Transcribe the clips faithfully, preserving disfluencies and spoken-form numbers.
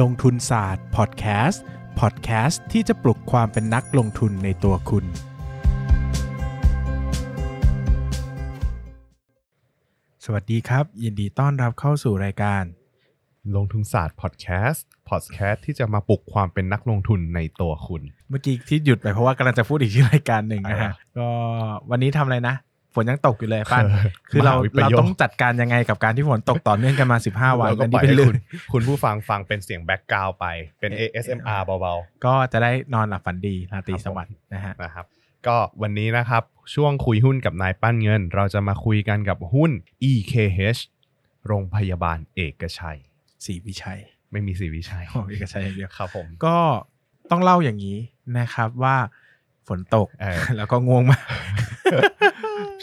ลงทุนศาสตร์พอดแคสต์พอดแคสต์ที่จะปลุกความเป็นนักลงทุนในตัวคุณสวัสดีครับยินดีต้อนรับเข้าสู่รายการลงทุนศาสตร์พอดแคสต์พอดแคสต์ที่จะมาปลุกความเป็นนักลงทุนในตัวคุณเมื่อกี้ที่หยุดไปเพราะว่ากำลังจะพูดอีกชื่อรายการหนึ่งนะฮะก็วันนี้ทำอะไรนะฝนยังตกอยู่เลยป้า คือเราเราต้องจัดการยังไงกับการที่ฝนตกต่อเนื่องกันมาสิบห้าวันอันนี้เป็นคุณคุณผู้ฟังฟังเป็นเสียงแบ็คกราวด์ไปเป็น เอ เอส เอ็ม อาร์ เบาๆก็จะได้นอนหลับฝันดีราตรีสวัสดิ์นะฮะนะครับก็วันนี้นะครับช่วงคุยหุ้นกับนายปั้นเงินเราจะมาคุยกันกับหุ้น อี เค เอช โรงพยาบาลเอกชัยศรีวิชัยไม่มีศรีวิชัยของเอกชัยอย่างเดียวครับผมก็ต้องเล่าอย่างนี้นะครับว่าฝนตกแล้วก็ง่วงมาก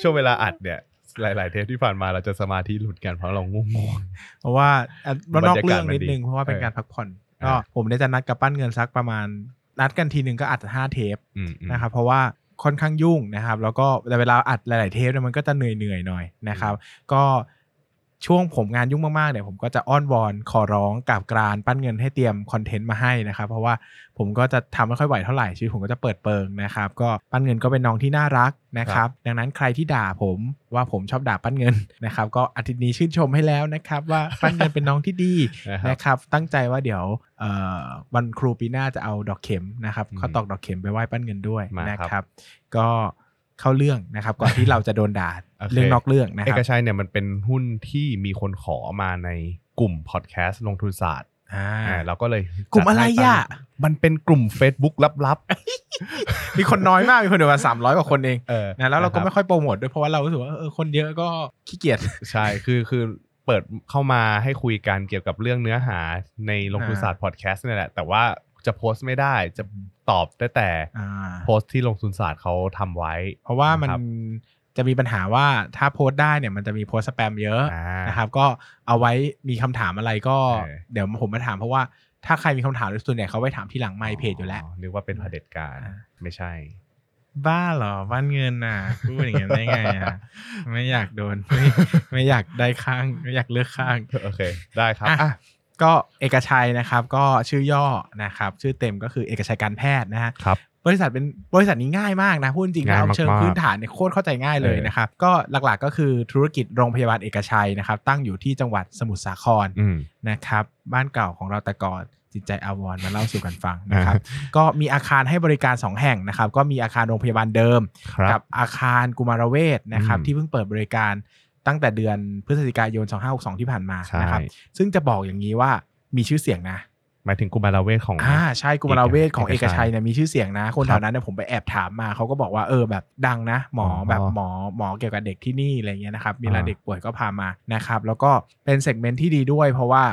ช่วงเวลาอัดเนี่ยหลายๆเทปที่ผ่านมาเราจะสมาธิหลุดกันเพราะเราง่วงๆเพราะว่าเรานอกเรื่องนิดนึงเพราะว่าเป็นการพักผ่อนก็ผมได้จะนัดกับปั้นเงินสักประมาณนัดกันทีนึงก็อัดห้าเทปนะครับเพราะว่าค่อนข้างยุ่งนะครับแล้วก็เวลาอัดหลายๆเทปเนี่ยมันก็จะเหนื่อยๆหน่อยนะครับก็ช่วงผมงานยุ่งมากๆเนี่ยผมก็จะอ้อนวอนขอร้องกราบกรานปั้นเงินให้เตรียมคอนเทนต์มาให้นะครับเพราะว่าผมก็จะทำไม่ค่อยไหวเท่าไหร่ชีวิตผมก็จะเปิดเปิงนะครับก็ปั้นเงินก็เป็นน้องที่น่ารักนะครับดังนั้นใครที่ด่าผมว่าผมชอบด่าปั้นเงินนะครับก็อาทิตย์นี้ชื่นชมให้แล้วนะครับว่าปั้นเงินเป็นน้องที่ดีนะครับตั้งใจว่าเดี๋ยววันครูปีหน้าจะเอาดอกเข็มนะครับข้อตอกดอกเข็มไปไหว้ปั้นเงินด้วยนะครับก็เข้าเรื่องนะครับก่อนที่เราจะโดนด่า okay. เรื่องนอกเรื่องนะครับเอกชัยเนี่ยมันเป็นหุ้นที่มีคนขอมาในกลุ่มพอดแคสต์ลงทุนศาสตร์อ่าเราก็เลยกลุ่มอะไรอ่ะมันเป็นกลุ่ม Facebook ลับๆมีคนน้อยมากมีคนเดียวกันสามร้อยกว่าคนเองนะแล้วเราก็ไม่ค่อยโปรโมทด้วยเพราะว่าเรารู้สึกว่าเออคนเยอะก็ขี้เกียจใช่คือคือเปิดเข้ามาให้คุยกันเกี่ยวกับเรื่องเนื้อหาในลงทุนศาสตร์พอดแคสต์นี่แหละแต่ว่าจะโพสต์ไม่ได้จะตอบได้แต่โพสต์ที่ลงทุนศาสตร์เขาทำไว้เพราะว่ามันจะมีปัญหาว่าถ้าโพสต์ได้เนี่ยมันจะมีโพสต์สแปมเยอะนะครับก็เอาไว้มีคำถามอะไรก็เดี๋ยวผมมาถามเพราะว่าถ้าใครมีคำถามส่วนใหญ่เขาไว้ถามที่หลังไมค์เพจอยู่แล้วนึกว่าเป็นเผด็จการไม่ใช่บ้าเหรอบ้านเงินน่ะพูดอย่างนี้ได้ไงอ่ะไม่อยากโดนไม่ไม่อยากได้ข้างไม่อยากเลือกข้างโอเคได้ครับก็เอกชัยนะครับก็ชื่อย่อนะครับชื่อเต็มก็คือเอกชัยการแพทย์นะฮะครับบริษัทเป็นบริษัทนี้ง่ายมากนะพูดจริงๆแล้วเชิงพื้นฐานเนี่ยโคตรเข้าใจง่ายเลยนะครับก็หลักๆก็คือธุรกิจโรงพยาบาลเอกชัยนะครับตั้งอยู่ที่จังหวัดสมุทรสาครนะครับบ้านเก่าของเราแต่ก่อนจิตใจอาวรณ์มาเล่าสู่กันฟังนะครับก็มีอาคารให้บริการสองแห่งนะครับก็มีอาคารโรงพยาบาลเดิมกับอาคารกุมารเวชนะครับที่เพิ่งเปิดบริการตั้งแต่เดือนพฤศจิกายนสองพันห้าร้อยหกสิบสองที่ผ่านมานะครับซึ่งจะบอกอย่างนี้ว่ามีชื่อเสียงนะหมายถึงกุมารเวชของอ่าใช่กุมารเวชของเอกชัยเนี่ยมีชื่อเสียงนะคนแถวนั้นเนี่ยผมไปแอบถามมาเขาก็บอกว่าเออแบบดังนะหมอแบบหมอหมอเกี่ยวกับเด็กที่นี่อะไรเงี้ยนะครับมีเวลาเด็กป่วยก็พามานะครับแล้วก็เป็นเซกเมนต์ที่ดีด้วยเพราะว่า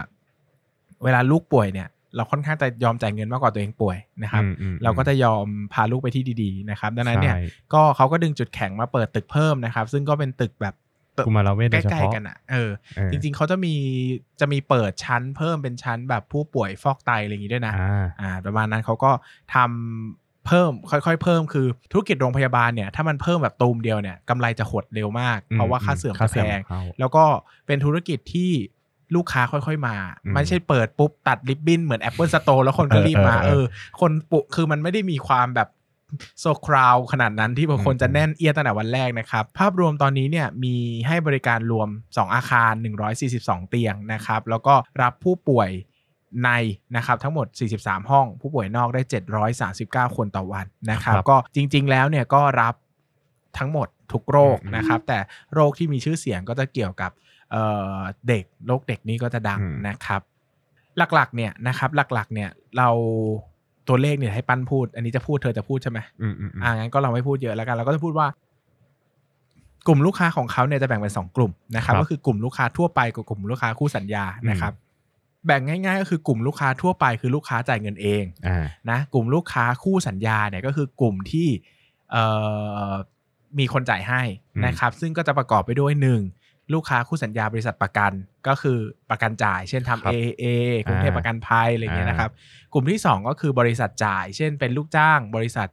เวลาลูกป่วยเนี่ยเราค่อนข้างจะยอมจ่ายเงินมากกว่าตัวเองป่วยนะครับเราก็จะยอมพาลูกไปที่ดีๆนะครับดังนั้นเนี่ยก็เขาก็ดึงจุดแข็งมาเปิดตึกเพิ่มนะครับซึ่งก็เป็นตึกแบบกุมารเวชใกล้ๆกันอ่ะเออจริงๆเขาจะมีจะมีเปิดชั้นเพิ่มเป็นชั้นแบบผู้ป่วยฟอกไตอะไรอย่างนี้ด้วยนะอ่าประมาณนั้นเขาก็ทำเพิ่มค่อยๆเพิ่มคือธุรกิจโรงพยาบาลเนี่ยถ้ามันเพิ่มแบบตูมเดียวเนี่ยกำไรจะหดเร็วมากเพราะว่าค่าเสื่อมแพงแล้วก็เป็นธุรกิจที่ลูกค้าค่อยๆมาไม่ใช่เปิดปุ๊บตัดริบบิ้นเหมือน Apple Store แล้วคนก็รีบมาเออคนปุคือมันไม่ได้มีความแบบโซคราวขนาดนั้นที่บางคนจะแน่นเอียดตั้งแต่วันแรกนะครับภาพรวมตอนนี้เนี่ยมีให้บริการรวมสองอาคารหนึ่งร้อยสี่สิบสองเตียงนะครับแล้วก็รับผู้ป่วยในนะครับทั้งหมดสี่สิบสามห้องผู้ป่วยนอกได้เจ็ดร้อยสามสิบเก้าคนต่อวันนะครับก็จริงๆแล้วเนี่ยก็รับทั้งหมดทุกโรคนะครับแต่โรคที่มีชื่อเสียงก็จะเกี่ยวกับเอ่อเด็กโรคเด็กนี่ก็จะดังนะครับหลักๆเนี่ยนะครับหลักๆเนี่ยเราตัวเลขเนี่ยให้ปั้นพูดอันนี้จะพูดเธอจะพูดใช่ไหมอ่างั้นก็เราไม่พูดเยอะแล้วกันเราก็จะพูดว่ากลุ่มลูกค้าของเขาเนี่ยจะแบ่งเป็นสองกลุ่มนะครับก็คือกลุ่มลูกค้าทั่วไปกับกลุ่มลูกค้าคู่สัญญานะครับแบ่งง่ายๆก็คือกลุ่มลูกค้าทั่วไปคือลูกค้าจ่ายเงินเองนะกลุ่มลูกค้าคู่สัญญาเนี่ยก็คือกลุ่มที่เอ่อมีคนจ่ายให้นะครับซึ่งก็จะประกอบไปด้วยหนึ่งลูกค้าคู่สัญญาบริษัทประกันก็คือประกันจ่ายเช่นทำ เอ เอ กรุงเทพประกันภัยอะไรเงี้ยนะครับกลุ่มที่สองก็คือบริษัทจ่ายเช่นเป็นลูกจ้างบริษัท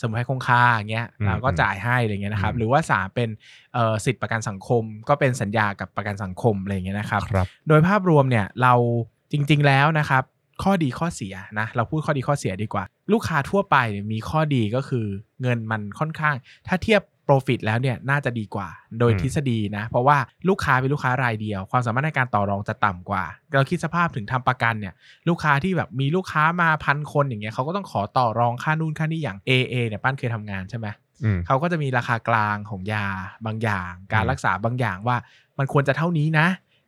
สมุทรไทยคงคาอย่างเงี้ยเราก็จ่ายให้อะไรเงี้ยนะครับหรือว่าสามเป็นเอ่อสิทธิประกันสังคมก็เป็นสัญญากับประกันสังคมอะไรเงี้ยนะครับโดยภาพรวมเนี่ยเราจริงๆแล้วนะครับ ข้อดีข้อเสียนะเราพูดข้อดีข้อเสียดีกว่าลูกค้าทั่วไปมีข้อดีก็คือเงินมันค่อนข้างถ้าเทียบ profit แล้วเนี่ยน่าจะดีกว่าโดยทฤษฎีนะเพราะว่าลูกค้าเป็นลูกค้ารายเดียวความสามารถในการต่อรองจะต่ำกว่าเราคิดสภาพถึงทำประกันเนี่ยลูกค้าที่แบบมีลูกค้ามาพันคนอย่างเงี้ยเขาก็ต้องขอต่อรองค่านู่นค่านี่อย่าง เอ เอ เนี่ยป้านเคยทำงานใช่ไหมเขาก็จะมีราคากลางของยาบางอย่างการรักษาบางอย่างว่ามันควรจะเท่านี้นะ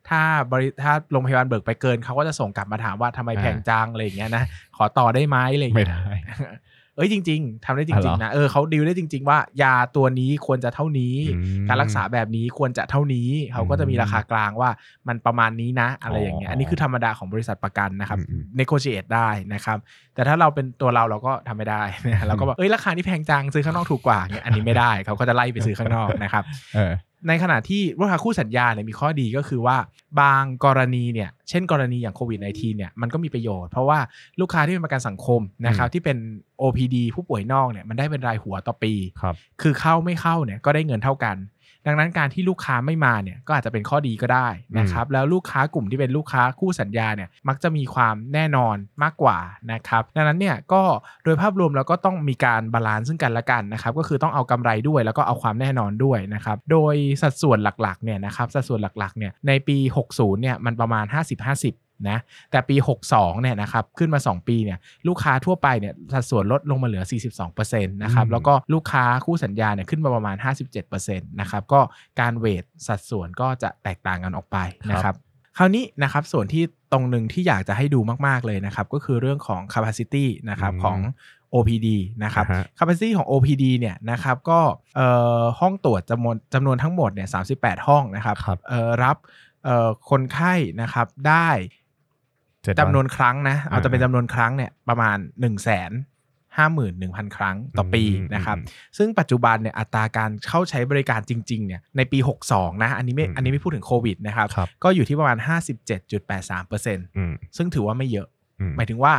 ถ้าบริถ้าโรงพยาบาลเบิกไปเกินเขาก็จะส่งกลับมาถามว่าทำไมแพงจังอะไรอย่างเงี้ยนะขอต่อได้ไหมอะไรอย่างเงี้ยไม่ได้เอ้ยจริงๆทำได้จริงๆนะเออเขาดีลได้จริงๆว่ายาตัวนี้ควรจะเท่านี้การรักษาแบบนี้ควรจะเท่านี้เขาก็จะมีราคากลางว่ามันประมาณนี้นะอะไรอย่างเงี้ยอันนี้คือธรรมดาของบริษัทประกันนะครับ negotiate ได้นะครับแต่ถ้าเราเป็นตัวเราเราก็ทำไม่ได้เราก็บอกเอ้ยราคานี้แพงจังซื้อข้างนอกถูกกว่าเนี่ยอันนี้ไม่ได้เขาก็จะไล่ไปซื้อข้างนอกนะครับในขณะที่ลูกค้าคู่สัญญาเนี่ยมีข้อดีก็คือว่าบางกรณีเนี่ยเช่นกรณีอย่างโควิด สิบเก้า เนี่ยมันก็มีประโยชน์เพราะว่าลูกค้าที่เป็นประกันสังคมนะครับที่เป็น โอ พี ดี ผู้ป่วยนอกเนี่ยมันได้เป็นรายหัวต่อปีคือเข้าไม่เข้าเนี่ยก็ได้เงินเท่ากันดังนั้นการที่ลูกค้าไม่มาเนี่ยก็อาจจะเป็นข้อดีก็ได้นะครับแล้วลูกค้ากลุ่มที่เป็นลูกค้าคู่สัญญาเนี่ยมักจะมีความแน่นอนมากกว่านะครับดังนั้นเนี่ยก็โดยภาพรวมเราก็ต้องมีการบาลานซ์ซึ่งกันและกันนะครับก็คือต้องเอากำไรด้วยแล้วก็เอาความแน่นอนด้วยนะครับโดยสัดส่วนหลักๆเนี่ยนะครับสัดส่วนหลักๆเนี่ยในปีหกสิบเนี่ยมันประมาณ ห้าสิบห้าสิบนะแต่ปีหกสิบสองเนี่ยนะครับขึ้นมาสองปีเนี่ยลูกค้าทั่วไปเนี่ยสัดส่วนลดลงมาเหลือ สี่สิบสองเปอร์เซ็นต์ นะครับแล้วก็ลูกค้าคู่สัญญาเนี่ยขึ้นมาประมาณ ห้าสิบเจ็ดเปอร์เซ็นต์ นะครับก็การเวทสัดส่วนก็จะแตกต่างกันออกไปนะครับคราวนี้นะครับส่วนที่ตรงนึงที่อยากจะให้ดูมากๆเลยนะครับก็คือเรื่องของ capacity นะครับของ โอ พี ดี นะครับ capacity ของ โอ พี ดี เนี่ยนะครับก็เอ่อห้องตรวจจำนวนจำนวนทั้งหมดเนี่ยสามสิบแปดห้องนะครับเอ่อรับเอ่อคนไข้นะครับได้จำนวนครั้งนะเอาจะเป็นจำนวนครั้งเนี่ยประมาณ หนึ่งแสนห้าหมื่นหนึ่งพัน ครั้งต่อปีนะครับซึ่งปัจจุบันเนี่ยอัตราการเข้าใช้บริการจริงๆเนี่ยในปีหกสิบสองนะอันนี้ไม่อันนี้ไม่พูดถึงโควิดนะครับก็อยู่ที่ประมาณ ห้าสิบเจ็ดจุดแปดสามเปอร์เซ็นต์ ซึ่งถือว่าไม่เยอะหมายถึงว่า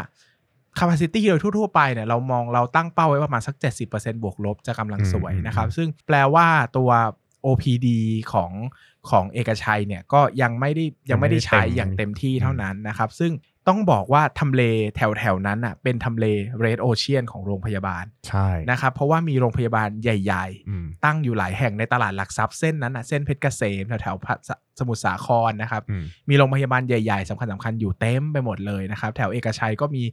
capacity โดยทั่วๆไปเนี่ยเรามองเราตั้งเป้าไว้ประมาณสัก เจ็ดสิบเปอร์เซ็นต์ บวกลบจะกำลังสวยนะครับซึ่งแปลว่าตัว โอ พี ดี ของของเอกชัยเนี่ยก็ยังไม่ได้ยังไม่ได้ใช้อย่างเต็มที่เท่านั้นนะครับซึ่งต้องบอกว่าทำเลแถวๆนั้นอ่ะเป็นทำเล Red Ocean ของโรงพยาบาลใช่นะครับเพราะว่ามีโรงพยาบาลใหญ่ๆตั้งอยู่หลายแห่งในตลาดหลักทรัพย์เส้นนั้นอ่ะเส้นเพชรเกษมแถวๆสมุทรสาครนะครับมีโรงพยาบาลใหญ่ๆสำคัญสำคัญอยู่เต็มไปหมดเลยนะครับแถวเอกชัยก็มี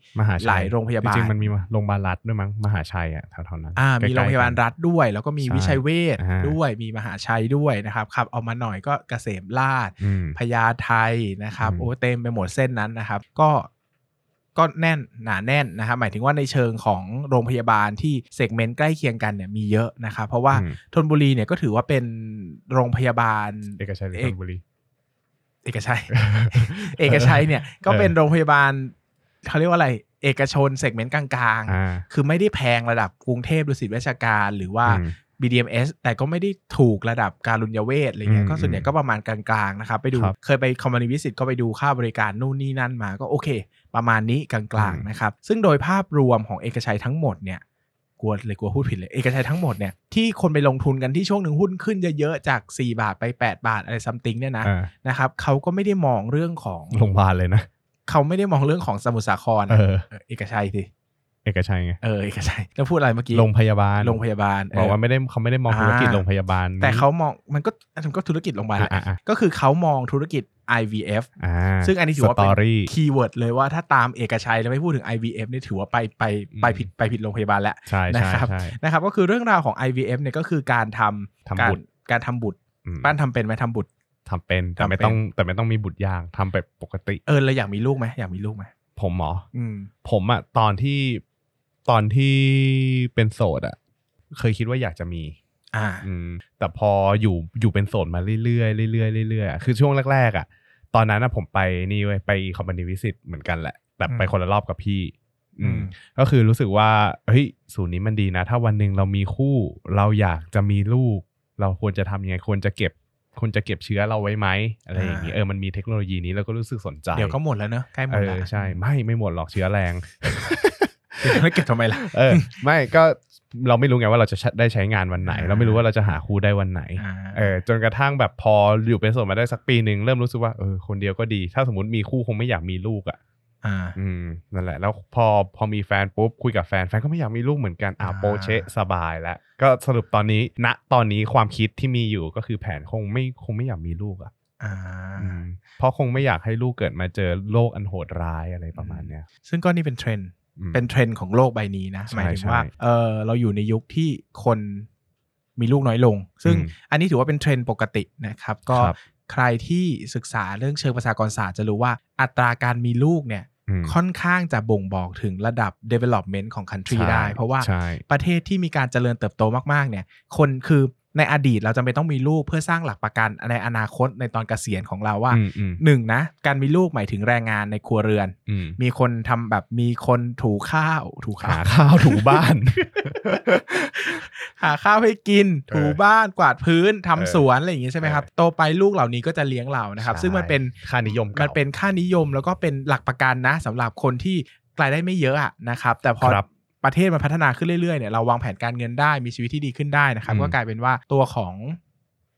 หลายโรงพยาบาลจริงๆมันมีโรงพยาบาลรัฐด้วยมั้งมหาชัยอ่ะแถวๆนั้นอ่ามีโรงพยาบาลรัฐด้วยแล้วก็มีวิชัยเวชด้วยมีมหาชัยด้วยนะครับขับออกมาหน่อยก็เกษมราษฎร์พญาไทนะครับโอ้เต็มไปหมดเส้นนั้นนะครับก็ก็แน่นหนาแน่นนะครับหมายถึงว่าในเชิงของโรงพยาบาลที่เซกเมนต์ใกล้เคียงกันเนี่ยมีเยอะนะครับเพราะว่าธนบุรีเนี่ยก็ถือว่าเป็นโรงพยาบาลเอกชัยหรือธนบุรีเอกชัยเอกชัยเนี่ยก็เป็นโรงพยาบาลเขาเรียกว่าอะไรเอกชนเซกเมนต์กลางๆคือไม่ได้แพงระดับกรุงเทพดุสิตเวชการหรือว่าบี ดี เอ็ม เอส แต่ก็ไม่ได้ถูกระดับการุญยเวชอะไรเงี้ยก็ส่วนใหญ่ก็ประมาณกลางๆนะครับไปดูเคยไปคอมมานีวิสิตก็ไปดูค่าบริการนู่นนี่นั่นมาก็โอเคประมาณนี้กลางๆนะครับซึ่งโดยภาพรวมของเอกชัยทั้งหมดเนี่ยกลัวเลยกลัวพูดผิดเลยเอกชัยทั้งหมดเนี่ยที่คนไปลงทุนกันที่ช่วงหนึ่งหุ้นขึ้นเยอะๆจากสี่บาทไปแปดบาทอะไรซัมติงเนี่ยนะนะครับเขาก็ไม่ได้มองเรื่องของโรงพยาบาลเลยนะเขาไม่ได้มองเรื่องของสมุทรสาครเอกชัยสิเอกชัยไงเออเอกชัยแล้วพูดอะไรเมื่อกี้โรงพยาบาลโรงพยาบาลบอกว่าไม่ได้เขาไม่ได้มองธุรกิจโรงพยาบาลแต่เขามองมันก็มันก็ธุรกิจโรงพยาบาลก็คือเขามองธุรกิจ ไอ วี เอฟ ซึ่งอันนี้ถือว่าเป็นคีย์เวิร์ดเลยว่าถ้าตามเอกชัยแล้วไม่พูดถึง ไอ วี เอฟ นี่ถือว่าไปไปไปผิดไปผิดโรงพยาบาลแล้วนะครับนะครับก็คือเรื่องราวของ ไอ วี เอฟ เนี่ยก็คือการทำการการทำบุตรบ้านทำเป็นไหมทำบุตรทำเป็นแต่ไม่ต้องแต่ไม่ต้องมีบุตรยางทำแบบปกติเออเราอยากมีลูกไหมอยากมีลูกไหมผมหมอผมอะตอนที่ตอนที่เป็นโสดอะเคยคิดว่าอยากจะมีอ่าแต่พออยู่อยู่เป็นโสดมาเรื่อยๆเรื่อยๆเรื่อยๆคือช่วงแรกๆอะตอนนั้นอะผมไปนี่เว้ยไปคอมพานีวิสิตเหมือนกันแหละแต่ไปคนละรอบกับพี่อืมก็คือรู้สึกว่าเฮ้ยสูตรนี้มันดีนะถ้าวันหนึ่งเรามีคู่เราอยากจะมีลูกเราควรจะทำยังไงควรจะเก็บคนจะเก็บเชื้อเราไว้ไหมอะไรอย่างนี้เออมันมีเทคโนโลยีนี้แล้วก็รู้สึกสนใจเดี๋ยวก็หมดแล้วเนอะใกล้หมดแล้วใช่ไม่ไม่หมดหรอกเชื้อแรง ไม่เก็บทำไมล่ะเออไม่ก็เราไม่รู้ไงว่าเราจะได้ใช้งานวันไหนเราไม่รู้ว่าเราจะหาคู่ได้วันไหนเออจนกระทั่งแบบพออยู่เป็นโสดมาได้สักปีนึงเริ่มรู้สึกว่าเออคนเดียวก็ดีถ้าสมมติมีคู่คงไม่อยากมีลูกอ่ะ อ่าอืมนั่นแหละแล้วพอพอมีแฟนปุ๊บคุยกับแฟนแฟนก็ไม่อยากมีลูกเหมือนกันอ่าโปเชสบายแล้วก็สรุปตอนนี้ณนะตอนนี้ความคิดที่มีอยู่ก็คือแผนคงไม่คงไม่อยากมีลูกอ่ะอ่าเพราะคงไม่อยากให้ลูกเกิดมาเจอโลกอันโหดร้ายอะไรประมาณเนี้ยซึ่งก็นี่เป็นเทรนด์เป็นเทรนด์ของโลกใบนี้นะหมายถึงว่าเออเราอยู่ในยุคที่คนมีลูกน้อยลงซึ่งอันนี้ถือว่าเป็นเทรนด์ปกตินะครับก็ใครที่ศึกษาเรื่องเชิงประชากรศาสตร์จะรู้ว่าอัตราการมีลูกเนี่ยค่อนข้างจะบ่งบอกถึงระดับ development ของ country ได้เพราะว่าประเทศที่มีการเจริญเติบโตมากๆเนี่ยคนคือในอดีตเราจำเป็นต้องมีลูกเพื่อสร้างหลักประกันในอนาคตในตอนเกษียณของเราว่าหนึ่งนะการมีลูกหมายถึงแรงงานในครัวเรือนมีคนทำแบบมีคนถูข้าวถูข้าวข้าวถูบ้าน หาข้าวให้กินถูบ้านกวาดพื้นทำสวนอะไรอย่างงี้ใช่ไหมครับโตไปลูกเหล่านี้ก็จะเลี้ยงเรานะครับซึ่งมันเป็นค่านิยมมันเป็นค่านิยมแล้วก็เป็นหลักประกันนะสำหรับคนที่รายได้ไม่เยอะนะครับแต่พอประเทศมันพัฒนาขึ้นเรื่อยๆเนี่ยเราวางแผนการเงินได้มีชีวิตที่ดีขึ้นได้นะครับก็กลายเป็นว่าตัวของ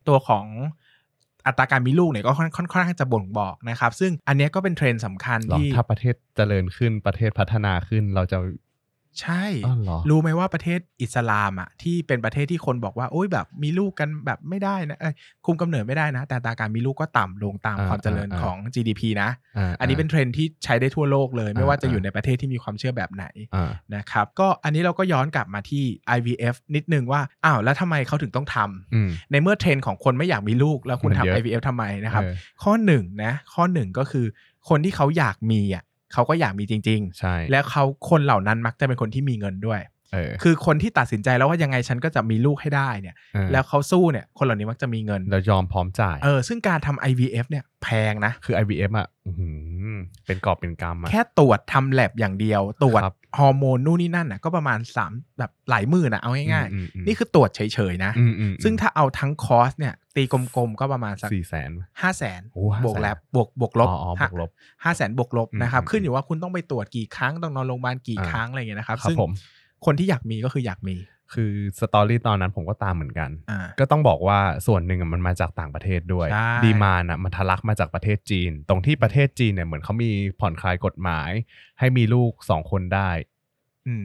ตัวของอัตราการมีลูกเนี่ยก็ค่อนค่อนข้างจะบ่งบอกนะครับซึ่งอันนี้ก็เป็นเทรนด์สำคัญที่ถ้าประเทศเจริญขึ้นประเทศพัฒนาขึ้นเราจะใช่รู้ไหมว่าประเทศอิสลามอ่ะที่เป็นประเทศที่คนบอกว่าโอ๊ยแบบมีลูกกันแบบไม่ได้นะคุมกำเนิดไม่ได้นะแต่อัตราการมีลูกก็ต่ำลงตามความเจริญของ จี ดี พี นะอันนี้เป็นเทรนด์ที่ใช้ได้ทั่วโลกเลยไม่ว่าจะอยู่ในประเทศที่มีความเชื่อแบบไหนนะครับก็อันนี้เราก็ย้อนกลับมาที่ ไอ วี เอฟ นิดนึงว่าอ้าวแล้วทำไมเขาถึงต้องทำในเมื่อเทรนด์ของคนไม่อยากมีลูกแล้วคุณทำ ไอ วี เอฟ ทำไมนะครับข้อหนึ่งนะข้อหนึ่งก็คือคนที่เขาอยากมีอ่ะเขาก็อยากมีจริงๆใช่แล้วเขาคนเหล่านั้นมักจะเป็นคนที่มีเงินด้วยคือคนที่ตัดสินใจแล้วว่ายังไงฉันก็จะมีลูกให้ได้เนี่ยแล้วเขาสู้เนี่ยคนเหล่านี้มักจะมีเงินแล้วยอมพร้อมจ่ายเออซึ่งการทำ ไอ วี เอฟ เนี่ยแพงนะคือ ไอ วี เอฟ อ่ะเป็นกอบเป็นกำอะแค่ตรวจทำแลบอย่างเดียวตรวจฮอร์โมนนู่นนี่นั่นน่ะก็ประมาณสามแบบหลายหมื่นนะเอาง่ายๆนี่คือตรวจเฉยๆนะซึ่งถ้าเอาทั้งคอสเนี่ยตีกลมๆก็ประมาณสัก สี่แสน ห้าแสน บวกแลบบวกบวกลบ ห้าแสน บวกลบนะครับขึ้นอยู่ว่าคุณต้องไปตรวจกี่ครั้งต้องนอนโรงพยาบาลกี่ครั้งอะไรอย่างเงี้ยนะครับซึ่งคนที่อยากมีก็คืออยากมีคือสตอรี่ตอนนั้นผมก็ตามเหมือนกันก็ต้องบอกว่าส่วนหนึ่งมันมาจากต่างประเทศด้วยดีมานด์มันทะลักมาจากประเทศจีนตรงที่ประเทศจีนเนี่ยเหมือนเขามีผ่อนคลายกฎหมายให้มีลูกสองคนได้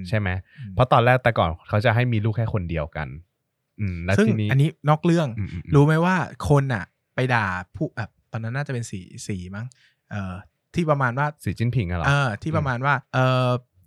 ใช่ไหมเพราะตอนแรกแต่ก่อนเขาจะให้มีลูกแค่คนเดียวกันแล้วทีนี้อันนี้นอกเรื่องรู้ไหมว่าคนอ่ะไปด่าผู้แบบตอนนั้นน่าจะเป็นสีสีมั้งที่ประมาณว่าสีจิ้นผิงอะหรอที่ประมาณว่า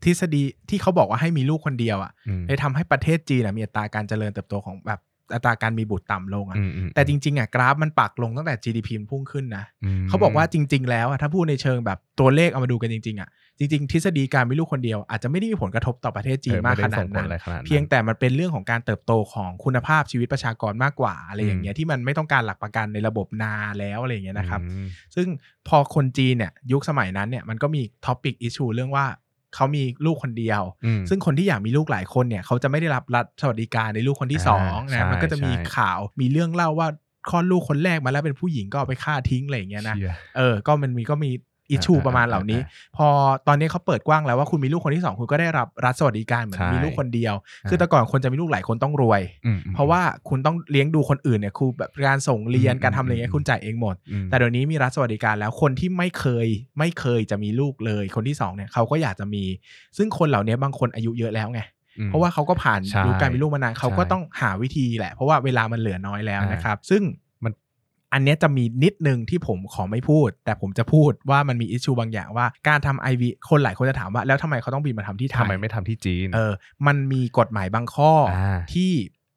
ทฤษฎีที่เขาบอกว่าให้มีลูกคนเดียวอ่ะเลยทำให้ประเทศจีนมีอัตราการเจริญเติบโตของแบบอัตราการมีบุตรต่ำลงอ่ะแต่จริงๆอ่ะกราฟมันปักลงตั้งแต่ จี ดี พี มันพุ่งขึ้นนะเขาบอกว่าจริงๆแล้วอ่ะถ้าพูดในเชิงแบบตัวเลขเอามาดูกันจริงๆอ่ะจริงๆทฤษฎีการมีลูกคนเดียวอาจจะไม่ได้มีผลกระทบต่อประเทศจีนมากขนาดนั้นเพียงแต่มันเป็นเรื่องของการเติบโตของคุณภาพชีวิตประชากรมากกว่าอะไรอย่างเงี้ยที่มันไม่ต้องการหลักประกันในระบบนาแล้วอะไรอย่างเงี้ยนะครับซึ่งพอคนจีนเนี่ยยุคสมัยนั้นเนี่ยมันก็มีท็อปิกอิชชูเรื่องว่าเขามีลูกคนเดียวซึ่งคนที่อยากมีลูกหลายคนเนี่ยเขาจะไม่ได้รับรัฐสวัสดิการในลูกคนที่สองนะมันก็จะมีข่าวมีเรื่องเล่าว่าคลอดลูกคนแรกมาแล้วเป็นผู้หญิงก็เอาไปฆ่าทิ้งอะไรอย่างเงี้ยนะเออก็มันมีก็มีอิชชูประมาณเหล่านี้พอตอนนี้เขาเปิดกว้างแล้วว่าคุณมีลูกคนที่สองคุณก็ได้รับรัฐสวัสดิการเหมือนมีลูกคนเดียวคือแต่ก่อนคนจะมีลูกหลายคนต้องรวยเพราะว่าคุณต้องเลี้ยงดูคนอื่นเนี่ยคือแบบการส่งเรียนการทำอะไรเงี้ยคุณจ่ายเองหมดแต่เดี๋ยวนี้มีรัฐสวัสดิการแล้วคนที่ไม่เคยไม่เคยจะมีลูกเลยคนที่สองเนี่ยเขาก็อยากจะมีซึ่งคนเหล่านี้บางคนอายุเยอะแล้วไงเพราะว่าเขาก็ผ่านรู้การมีลูกมานานเขาก็ต้องหาวิธีแหละเพราะว่าเวลามันเหลือน้อยแล้วนะครับซึ่งอันนี้จะมีนิดนึงที่ผมขอไม่พูดแต่ผมจะพูดว่ามันมีอิชชูบางอย่างว่าการทำ ไอ วี คนหลายคนจะถามว่าแล้วทำไมเขาต้องบินมาทำที่ไทยทำไมไม่ทำที่จีนเออมันมีกฎหมายบางข้อที่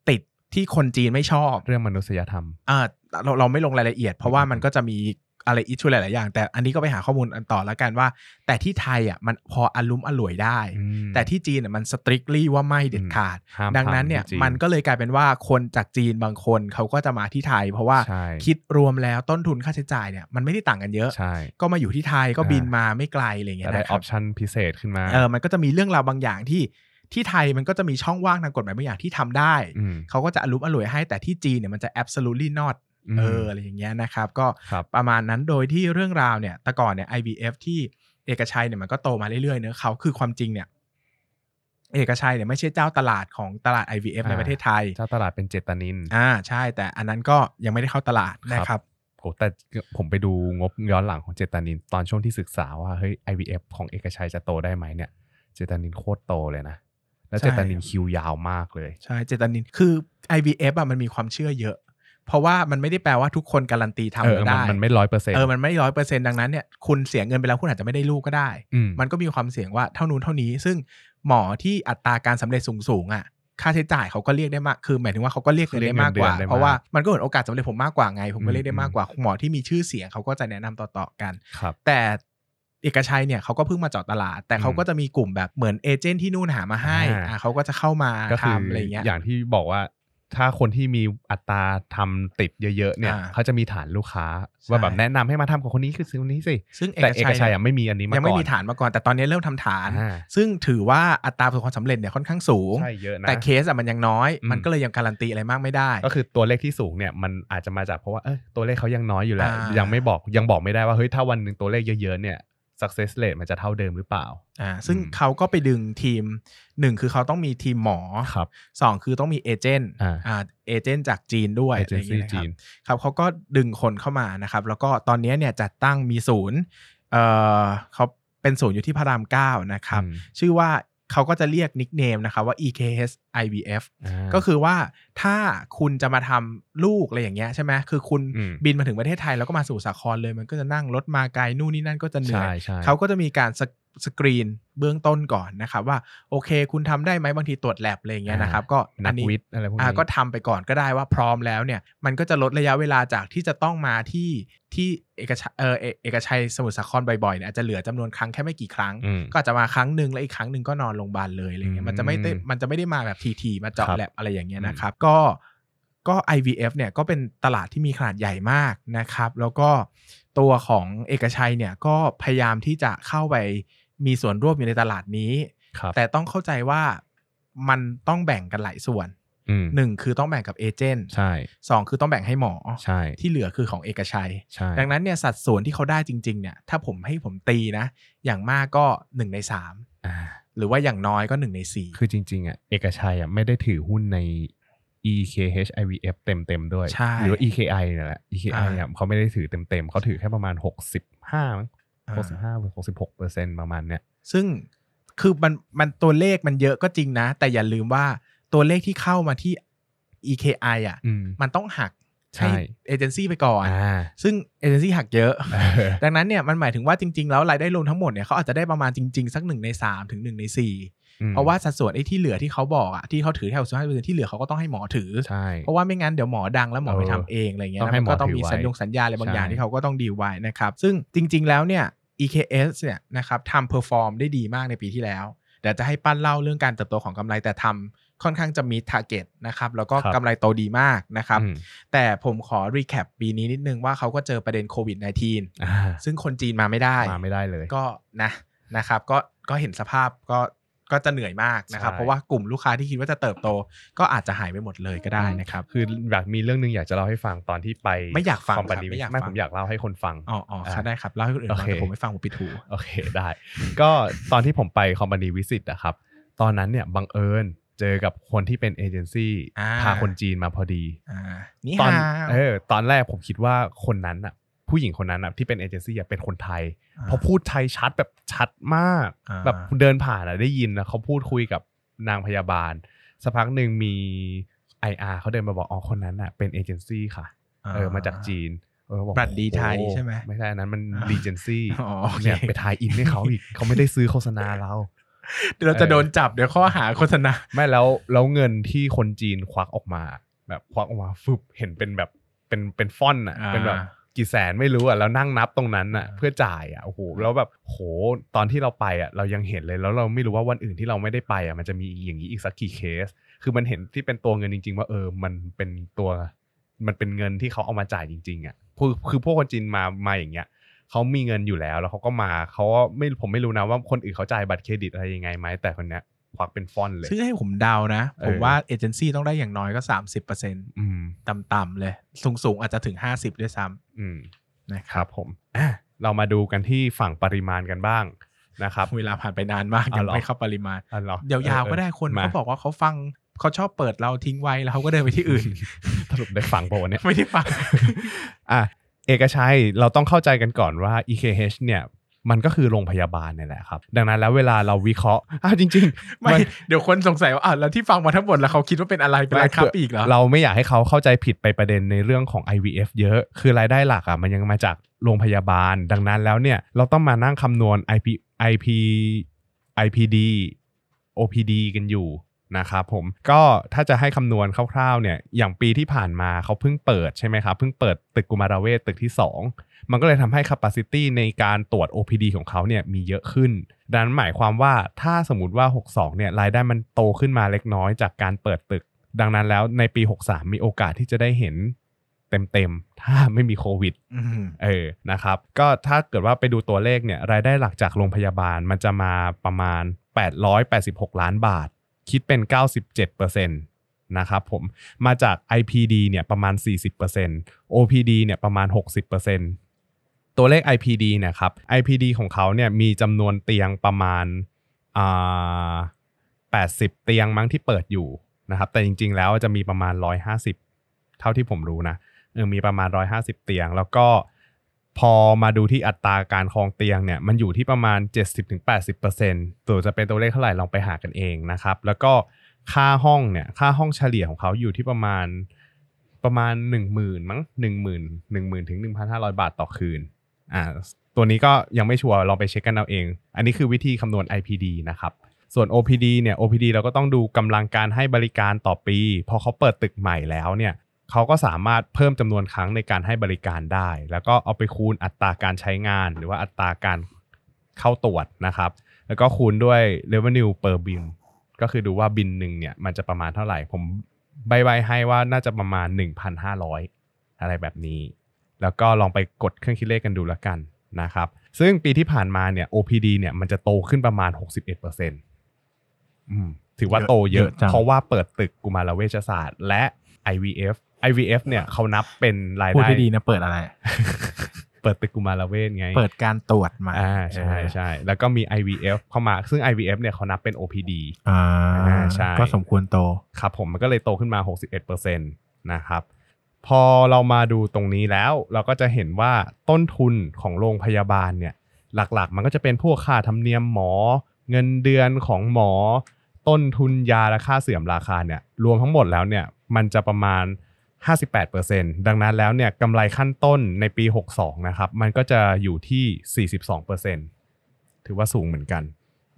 ติดที่คนจีนไม่ชอบเรื่องมนุษยธรรมเออเราเราไม่ลงรายละเอียดเพราะว่ามันก็จะมีอะไรอิชชูหลายๆอย่างแต่อันนี้ก็ไปหาข้อมูลอันต่อแล้วกันว่าแต่ที่ไทยอ่ะมันพออลุ่มอล่วยได้แต่ที่จีนเนี่ยมัน strictly ว่าไม่เด็ดขาดดังนั้นเนี่ยมันก็เลยกลายเป็นว่าคนจากจีนบางคนเขาก็จะมาที่ไทยเพราะว่าคิดรวมแล้วต้นทุนค่าใช้จ่ายเนี่ยมันไม่ได้ต่างกันเยอะก็มาอยู่ที่ไทยก็บินมาไม่ไกลอะไรเงี้ยได้ออปชันพิเศษขึ้นมาเออมันก็จะมีเรื่องราวบางอย่างที่ที่ไทยมันก็จะมีช่องว่างทางกฎหมายบางอย่างที่ทำได้เขาก็จะอลุ่มอล่วยให้แต่ที่จีนเนี่ยมันจะ absolutely notเอออะไรอย่างเงี้ยนะครับก็ประมาณนั้นโดยที่เรื่องราวเนี่ยแต่ก่อนเนี่ย ไอ วี เอฟ ที่เอกชัยเนี่ยมันก็โตมาเรื่อยๆเนอะเขาคือความจริงเนี่ยเอกชัยเนี่ยไม่ใช่เจ้าตลาดของตลาด ไอ วี เอฟ ในประเทศไทยเจ้าตลาดเป็นเจตนินอ่าใช่แต่อันนั้นก็ยังไม่ได้เข้าตลาดนะครับ โอ้แต่ผมไปดูงบย้อนหลังของเจตานินตอนช่วงที่ศึกษาว่าเฮ้ย ไอ วี เอฟ ของเอกชัยจะโตได้ไหมเนี่ยเจตานินโคตรโตเลยนะแล้วเจตานินคิวยาวมากเลยใช่เจตานินคือ ไอ วี เอฟ อ่ะมันมีความเชื่อเยอะเพราะว่ามันไม่ได้แปลว่าทุกคนการันตีทำได้มันไม่ หนึ่งร้อยเปอร์เซ็นต์ เออมันไม่ หนึ่งร้อยเปอร์เซ็นต์ ดังนั้นเนี่ยคุณเสียเงินไปแล้วคุณอาจจะไม่ได้ลูกก็ได้มันก็มีความเสี่ยงว่าเท่านู้นเท่านี้ซึ่งหมอที่อัตราการสำเร็จสูงๆอ่ะค่าใช้จ่ายเขาก็เรียกได้มากคือหมายถึงว่าเขาก็เรียกเงินได้มากกว่าเพราะว่ามันก็เหมือนโอกาสสำเร็จผมมากกว่าไงผมก็เรียกได้มากกว่าหมอที่มีชื่อเสียงเขาก็จะแนะนำต่อๆกันแต่เอกชัยเนี่ยเขาก็เพิ่งมาเจาะตลาดแต่เขาก็จะมีกลุ่มแบบเหมือนเอเจนต์ที่นู่นหามาให้อ่าเขาก็จะเข้ามาทำอะไรอย่างเงี้ยอย่างที่บอกว่าถ้าคนที่มีอัตราทำติดเยอะๆเนี่ยเขาจะมีฐานลูกค้าว่าแบบแนะนำให้มาทำกับคนนี้คือคนนี้สิซึ่งแต่เอกชัยอ่ะไม่มีอันนี้มาก่อนยังไม่มีฐานมาก่อนแต่ตอนนี้เริ่มทำฐานซึ่งถือว่าอัตราประสบความสำเร็จเนี่ยค่อนข้างสูงแต่เคสอ่ะมันยังน้อยมันก็เลยยังการันตีอะไรมากไม่ได้ก็คือตัวเลขที่สูงเนี่ยมันอาจจะมาจากเพราะว่าเออตัวเลขเขายังน้อยอยู่แล้วยังไม่บอกยังบอกไม่ได้ว่าเฮ้ยถ้าวันนึงตัวเลขเยอะๆเนี่ยsuccess rate มันจะเท่าเดิมหรือเปล่าอ่าซึ่งเขาก็ไปดึงทีมหนึ่งคือเขาต้องมีทีมหมอครับสองคือต้องมีเอเจนต์อ่าเอเจนต์จากจีนด้วยอะไรอย่างเงี้ยครับครับเขาก็ดึงคนเข้ามานะครับแล้วก็ตอนนี้เนี่ยจัดตั้งมีศูนย์เอ่อเขาเป็นศูนย์อยู่ที่พระรามเก้านะครับชื่อว่าเขาก็จะเรียกนิคเนมนะครับว่า อี เค เอช ไอ วี เอฟ ก็คือว่าถ้าคุณจะมาทำลูกอะไรอย่างเงี้ยใช่ไหมคือคุณบินมาถึงประเทศไทยแล้วก็มาสู่สาครเลยมันก็จะนั่งรถมาไกลนู่นนี่นั่นก็จะเหนื่อยเขาก็จะมีการสกรีนเบื้องต้นก่อนนะครับว่าโอเคคุณทำได้ไหมบางทีตรวจแลบอะไรอย่างเงี้ยนะครับก็อันนี้ก็ทำไปก่อนก็ได้ว่าพร้อมแล้วเนี่ยมันก็จะลดระยะเวลาจากที่จะต้องมาที่ที่เอกชัยเออเอกชัยสมุทรสาครบ่อยๆเนี่ยอาจจะเหลือจำนวนครั้งแค่ไม่กี่ครั้งก็จะมาครั้งนึงแล้วอีกครั้งนึงก็นอนโรงพยาบาลเลยอะไรเงี้ยมันจะไม่มันจะไม่ได้มาแบบทีทีมาเจาะแลบอะไรอย่างเงี้ยนะครับก็ก็ ไอ วี เอฟ เนี่ยก็เป็นตลาดที่มีขนาดใหญ่มากนะครับแล้วก็ตัวของเอกชัยเนี่ยก็พยายามที่จะเข้าไปมีส่วนร่วมอยู่ในตลาดนี้แต่ต้องเข้าใจว่ามันต้องแบ่งกันหลายส่วนหนึ่งคือต้องแบ่งกับเอเจนต์สองคือต้องแบ่งให้หมอที่เหลือคือของเอกชัยดังนั้นเนี่ยสัดส่วนที่เขาได้จริงๆเนี่ยถ้าผมให้ผมตีนะอย่างมากก็หนึ่งในสามหรือว่าอย่างน้อยก็หนึ่งในสี่คือจริงๆอ่ะเอกชัยอ่ะไม่ได้ถือหุ้นในอี เค เอช ไอ วี เอฟ เต็มๆด้วยหรือว่า อี เค ไอ นั่นแหละ อี เค ไอ เนี่ยเขาไม่ได้ถือเต็มๆเขาถือแค่ประมาณหกสิบห้ามั้งหกสิบห้าหรือหกสิบหกเปอร์เซ็นต์ ประมาณเนี้ยซึ่งคือมันมันตัวเลขมันเยอะก็จริงนะแต่อย่าลืมว่าตัวเลขที่เข้ามาที่ อี เค ไอ อ่ะมันต้องหักให้เอเจนซี่ไปก่อนซึ่งเอเจนซี่หักเยอะดังนั้นเนี่ยมันหมายถึงว่าจริงๆแล้วรายได้รวมทั้งหมดเนี่ยเขาอาจจะได้ประมาณจริงๆสักหนึ่งในสามถึงหนึ่งในสี่เพราะว่าสัดส่วนไอ้ที่เหลือที่เขาบอกอ่ะที่เขาถือแถว สิบห้าเปอร์เซ็นต์ ที่เหลือเขาก็ต้องให้หมอถือเพราะว่าไม่งั้นเดี๋ยวหมอดังแล้วหมอไปทำเองอะไรเงี้ยนะก็ต้องมีสัญญงสัญญาอะไรบางอย่างที่เขาก็ต้องดีลไว้นะครับซึ่งจริงๆแล้วเนี่ย อี เค เอส เนี่ยนะครับทำ perform ได้ดีมากในปีที่แล้วเดี๋ยวจะให้ปั้นเล่าเรื่องการเติบโตของกำไรแต่ทำค่อนข้างจะมี target นะครับแล้วก็กำไรโตดีมากนะครับแต่ผมขอ recap ปีนี้นิดนึงว่าเขาก็เจอประเด็นโควิด สิบเก้า ซึ่งคนจีนมาไม่ได้มาไม่ได้เลยก็นะนะครับก็ก็เห็นสภาพก็ก็จะเหนื่อยมากนะครับเพราะว่ากลุ่มลูกค้าที่คิดว่าจะเติบโตก็อาจจะหายไปหมดเลยก็ได้นะครับคืออยากมีเรื่องนึงอยากจะเล่าให้ฟังตอนที่ไปไม่อยากฟังครับไม่อยากฟังผมอยากเล่าให้คนฟังอ๋อๆได้ครับเล่าให้คนอื่นฟังแต่ผมไม่ฟังผมปิดหูโอเคได้ก็ตอนที่ผมไปคอมพานีวิสิตนะครับตอนนั้นเนี่ยบังเอิญเจอกับคนที่เป็นเอเจนซี่พาคนจีนมาพอดีนี่ฮะเออตอนแรกผมคิดว่าคนนั้นน่ะผู้หญิงคนนั้นน่ะที่เป็นเอเจนซี่อ่ะเป็นคนไทยพอพูดไทยชัดแบบชัดมากแบบเดินผ่านอ่ะได้ยินนะเขาพูดคุยกับนางพยาบาลสักพักนึงมี ไอ อาร์ เขาเดินมาบอกอ๋อคนนั้นน่ะเป็นเอเจนซี่ค่ะเออมาจากจีนเออบอกบัตรดีไทยใช่มั้ยไม่ใช่อันนั้นมันรีเจนซี่เนี่ยไปทายอินให้เขาอีกเขาไม่ได้ซื้อโฆษณาเราเดี๋ยวเราจะโดนจับเดี๋ยวข้อหาโฆษณาไม่แล้วแล้วเงินที่คนจีนควักออกมาแบบควักออกมาฟึบเห็นเป็นแบบเป็นเป็นฟอนต์น่ะเป็นแบบกี่แสนไม่รู้อ่ะแล้วนั่งนับตรงนั้นอ่ะเพื่อจ่ายอ่ะโอ้โหแล้วแบบโหตอนที่เราไปอ่ะเรายังเห็นเลยแล้วเราไม่รู้ว่าวันอื่นที่เราไม่ได้ไปอ่ะมันจะมีอย่างนี้อีกสักกี่เคสคือมันเห็นที่เป็นตัวเงินจริงๆว่าเออมันเป็นตัวมันเป็นเงินที่เขาเอามาจ่ายจริงๆอ่ะคือคือพวกคนจีนมามาอย่างเงี้ยเขามีเงินอยู่แล้วแล้วเขาก็มาเขาไม่ผมไม่รู้นะว่าคนอื่นเขาจ่ายบัตรเครดิตอะไรยังไงไหมแต่คนเนี้ยควักเป็นฟอนต์เลยซึ่งให้ผมเดานะผมว่าเอเจนซี่ต้องได้อย่างน้อยก็ สามสิบเปอร์เซ็นต์ อืมต่ำๆเลยสูงๆอาจจะถึงห้าสิบด้วยซ้ำอืมนะครับผมอ่ะเรามาดูกันที่ฝั่งปริมาณกันบ้างนะครับเวลาผ่านไปนานมากยังไม่เข้าปริมาณยาวๆก็ได้คนเขาบอกว่าเขาฟังเขาชอบเปิดเราทิ้งไว้แล้วเขาก็เดินไปที่อื่นสรุปได้ฟังป่ะวันนี้ไม่ได้ฟังอ่ะ เอกชัยเราต้องเข้าใจกันก่อนว่า อี เค เอช เนี่ยมันก็คือโรงพยาบาลนี่แหละครับดังนั้นแล้วเวลาเราวิเคราะห์อ้าวจริงๆไม่เดี๋ยวคนสงสัยว่าอ้าวแล้วที่ฟังมาทั้งหมดแล้วเขาคิดว่าเป็นอะไรเป็นอะไรครับอีกเหรอเราไม่อยากให้เขาเข้าใจผิดไปประเด็นในเรื่องของ ไอ วี เอฟ เยอะคือรายได้หลักอ่ะมันยังมาจากโรงพยาบาลดังนั้นแล้วเนี่ยเราต้องมานั่งคำนวณ ไอ พี ไอ พี ไอ พี ดี โอ พี ดี กันอยู่นะครับผมก็ถ้าจะให้คำนวณคร่าวๆเนี่ยอย่างปีที่ผ่านมาเขาเพิ่งเปิดใช่ไหมครับเพิ่งเปิดตึกกุมารเวชตึกที่สองมันก็เลยทำให้ capacity ในการตรวจ โอ พี ดี ของเขาเนี่ยมีเยอะขึ้นดังนั้นหมายความว่าถ้าสมมุติว่าหกสิบสองเนี่ยรายได้มันโตขึ้นมาเล็กน้อยจากการเปิดตึกดังนั้นแล้วในปีหกสิบสามมีโอกาสที่จะได้เห็นเต็มๆถ้าไม่มีโควิดเออนะครับก็ถ้าเกิดว่าไปดูตัวเลขเนี่ยรายได้หลักจากโรงพยาบาลมันจะมาประมาณแปดร้อยแปดสิบหกล้านบาทคิดเป็น เก้าสิบเจ็ดเปอร์เซ็นต์ นะครับผมมาจาก ไอ พี ดี เนี่ยประมาณ สี่สิบเปอร์เซ็นต์ โอ พี ดี เนี่ยประมาณ หกสิบเปอร์เซ็นต์ ตัวเลข ไอ พี ดี นะครับ ไอ พี ดี ของเขาเนี่ยมีจำนวนเตียงประมาณอ่าแปดสิบเตียงมั้งที่เปิดอยู่นะครับแต่จริงๆแล้วจะมีประมาณหนึ่งร้อยห้าสิบเท่าที่ผมรู้นะเออมีประมาณหนึ่งร้อยห้าสิบเตียงแล้วก็พอมาดูที่อัตราการครองเตียงเนี่ยมันอยู่ที่ประมาณ เจ็ดสิบถึงแปดสิบเปอร์เซ็นต์ ตัวจะเป็นตัวเลขเท่าไหร่ลองไปหากันเองนะครับแล้วก็ค่าห้องเนี่ยค่าห้องเฉลี่ยของเขาอยู่ที่ประมาณประมาณ หนึ่งหมื่น มั้ง หนึ่งหมื่น หนึ่งหมื่น ถึง หนึ่งพันห้าร้อย บาทต่อคืนอ่าตัวนี้ก็ยังไม่ชัวร์ลองไปเช็คกันเอาเองอันนี้คือวิธีคำนวณ ไอ พี ดี นะครับส่วน โอ พี ดี เนี่ย โอ พี ดี เราก็ต้องดูกำลังการให้บริการต่อปีพอเขาเปิดตึกใหม่แล้วเนี่ยเขาก็สามารถเพิ่มจำนวนครั้งในการให้บริการได้แล้วก็เอาไปคูณอัตราการใช้งานหรือว่าอัตราการเข้าตรวจนะครับแล้วก็คูณด้วย revenue per bill ก็คือดูว่าบินหนึ่งเนี่ยมันจะประมาณเท่าไหร่ผมใบ้ๆให้ว่าน่าจะประมาณ หนึ่งพันห้าร้อย อะไรแบบนี้แล้วก็ลองไปกดเครื่องคิดเลขกันดูละกันนะครับซึ่งปีที่ผ่านมาเนี่ย โอ พี ดี เนี่ยมันจะโตขึ้นประมาณ หกสิบเอ็ดเปอร์เซ็นต์ อืมถือว่าโตเยอะเพราะว่าเปิดตึกกุมารเวชศาสตร์และ ไอ วี เอฟไอ วี เอฟ เนี่ยเขานับเป็นรายได้พูดให้ดีนะเปิดอะไร เปิดตึกกุมารเวชไงเปิดการตรวจมาอ่าใช่ใช่แล้วก็มี ไอ วี เอฟ เข้ามาซึ่ง ไอ วี เอฟ เนี่ยเขานับเป็น โอ พี ดี อ่าใช่ก็สมควรโตครับผมมันก็เลยโตขึ้นมา หกสิบเอ็ดเปอร์เซ็นต์ นะครับพอเรามาดูตรงนี้แล้วเราก็จะเห็นว่าต้นทุนของโรงพยาบาลเนี่ยหลักๆมันก็จะเป็นพวกค่าธรรมเนียมหมอเงินเดือนของหมอต้นทุนยาและค่าเสื่อมราคาเนี่ยรวมทั้งหมดแล้วเนี่ยมันจะประมาณห้าสิบแปดเปอร์เซ็นต์ ดังนั้นแล้วเนี่ยกำไรขั้นต้นในปีหกสิบสองนะครับมันก็จะอยู่ที่ สี่สิบสองเปอร์เซ็นต์ ถือว่าสูงเหมือนกัน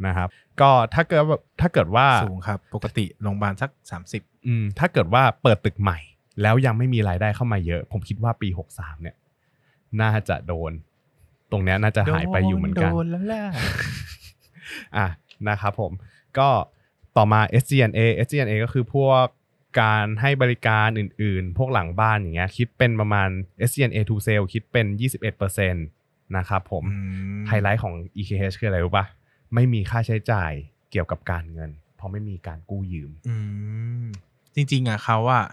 นะครับก็ถ้าเกิดถ้าเกิดว่าสูงครับปกติโรงพยาบาลสักสามสิบอืมถ้าเกิดว่าเปิดตึกใหม่แล้วยังไม่มีรายได้เข้ามาเยอะผมคิดว่าปีหกสิบสามเนี่ยน่าจะโดนตรงนี้น่าจะหายไปอยู่เหมือนกันโดนแล้วแหละ อ่ะนะครับผมก็ต่อมา เอส จี เอ็น เอ เอส จี เอ็น เอ ก็คือพวกการให้บริการอื่นๆพวกหลังบ้านอย่างเงี้ยคิดเป็นประมาณ เอส จี เอ็น เอ to sale คิดเป็น ยี่สิบเอ็ดเปอร์เซ็นต์ นะครับผมไฮไลท์ของ อี เค เอช คืออะไรรู้ป่ะไม่มีค่าใช้จ่ายเกี่ยวกับการเงินเพราะไม่มีการกู้ยืมอืมจริงๆอ่ะเขาอ่ะ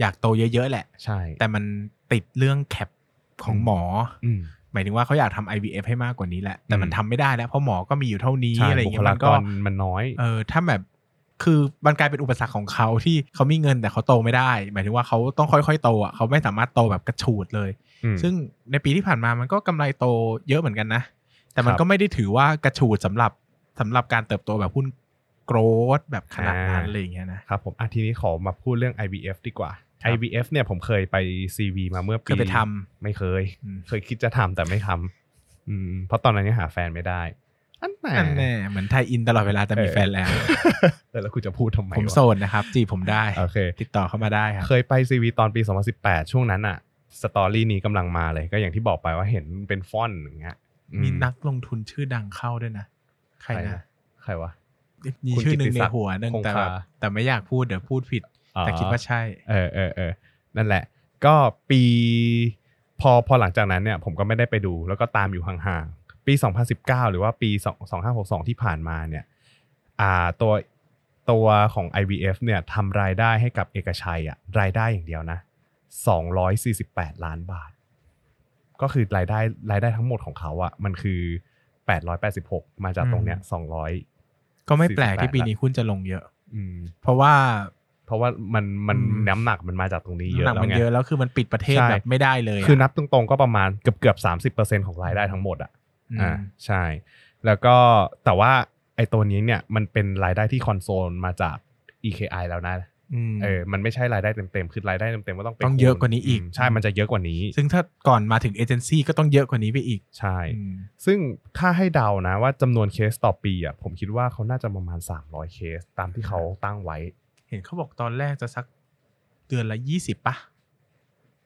อยากโตเยอะๆแหละใช่แต่มันติดเรื่องแคปของหมออืมหมายถึงว่าเขาอยากทำ ไอ วี เอฟ ให้มากกว่านี้แหละแต่มันทำไม่ได้แล้วเพราะหมอก็มีอยู่เท่านี้อะไรอย่างเงี้ยมันก็มันน้อยเออถ้าแบบคือมันกลายเป็นอุปสรรคของเขาที่เขามีเงินแต่เขาโตไม่ได้หมายถึงว่าเขาต้องค่อยๆโตอ่ะเขาไม่สามารถโตแบบกระฉูดเลยซึ่งในปีที่ผ่านมามันก็กำไรโตเยอะเหมือนกันนะแต่มันก็ไม่ได้ถือว่ากระฉูดสำหรับสำหรับการเติบโตแบบหุ้นโกรธแบบขนาดนั้นอะไรอย่างเงี้ยนะครับผมอ่ะทีนี้ขอมาพูดเรื่อง ไอ วี เอฟ ดีกว่า ไอ วี เอฟ เนี่ยผมเคยไป ซี วี มาเมื่อปีเคยไปทำไม่เคยเคยคิดจะทำแต่ไม่ทำเพราะตอนนั้นยังหาแฟนไม่ได้อันแน่เหมือนไทยอินตลอดเวลาแต่มีแฟนแล้วแต่แล้วคุณจะพูดทำไมผมโสดนะครับจีผมได้โอเคติดต่อเข้ามาได้ครับเคยไป ซี วี ตอนปีสองพันสิบแปดช่วงนั้นอ่ะสตอรี่นี้กำลังมาเลยก็อย่างที่บอกไปว่าเห็นเป็นฟอนต์อย่างเงี้ยมีนักลงทุนชื่อดังเข้าด้วยนะใครนะใครวะมีชื่อนึงในหัวนึงแต่แต่ไม่อยากพูดเดี๋ยวพูดผิดแต่คิดว่าใช่เออเออเออนั่นแหละก็ปีพอพอหลังจากนั้นเนี่ยผมก็ไม่ได้ไปดูแล้วก็ตามอยู่ห่างปีสองพันสิบเก้าหรือว่าปีสองพันห้าร้อยหกสิบสองที่ผ่านมาเนี่ยอ่าตัวตัวของ ไอ วี เอฟ เนี่ยทำรายได้ให้กับเอกชัยอ่ะรายได้อย่างเดียวนะสองร้อยสี่สิบแปดล้านบาทก็คือรายได้รายได้ทั้งหมดของเขาอ่ะมันคือแปดร้อยแปดสิบหกมาจากตรงเนี้ยสองร้อยก็ไม่แปลกที่ปีนี้หุ้นจะลงเยอะเพราะว่า เพราะว่ามันมันน้ำหนักมันมาจากตรงนี้เยอะแล้วไงน้ำหนักมันเยอะแล้วคือมันปิดประเทศแบบไม่ได้เลยคือนับตรงๆก็ประมาณเกือบเกือบสามสิบเปอร์เซ็นต์ของรายได้ทั้งหมดอ่ะอ่าใช่แล้วก็แต่ว่าไอ้ตัวนี้เนี่ยมันเป็นรายได้ที่คอนโซลมาจาก อี เค ไอ แล้วนะเออมันไม่ใช่รายได้เต็มๆคือรายได้เต็มๆก็ต้องเป็นต้องเยอะกว่านี้อีกใช่มันจะเยอะกว่านี้ซึ่งถ้าก่อนมาถึงเอเจนซี่ก็ต้องเยอะกว่านี้ไปอีกใช่ซึ่งถ้าให้เดานะว่าจำนวนเคสต่อปีอ่ะผมคิดว่าเขาน่าจะประมาณสามร้อยเคสตามที่เขาตั้งไว้เห็นเขาบอกตอนแรกจะสักเดือนละยี่สิบป่ะ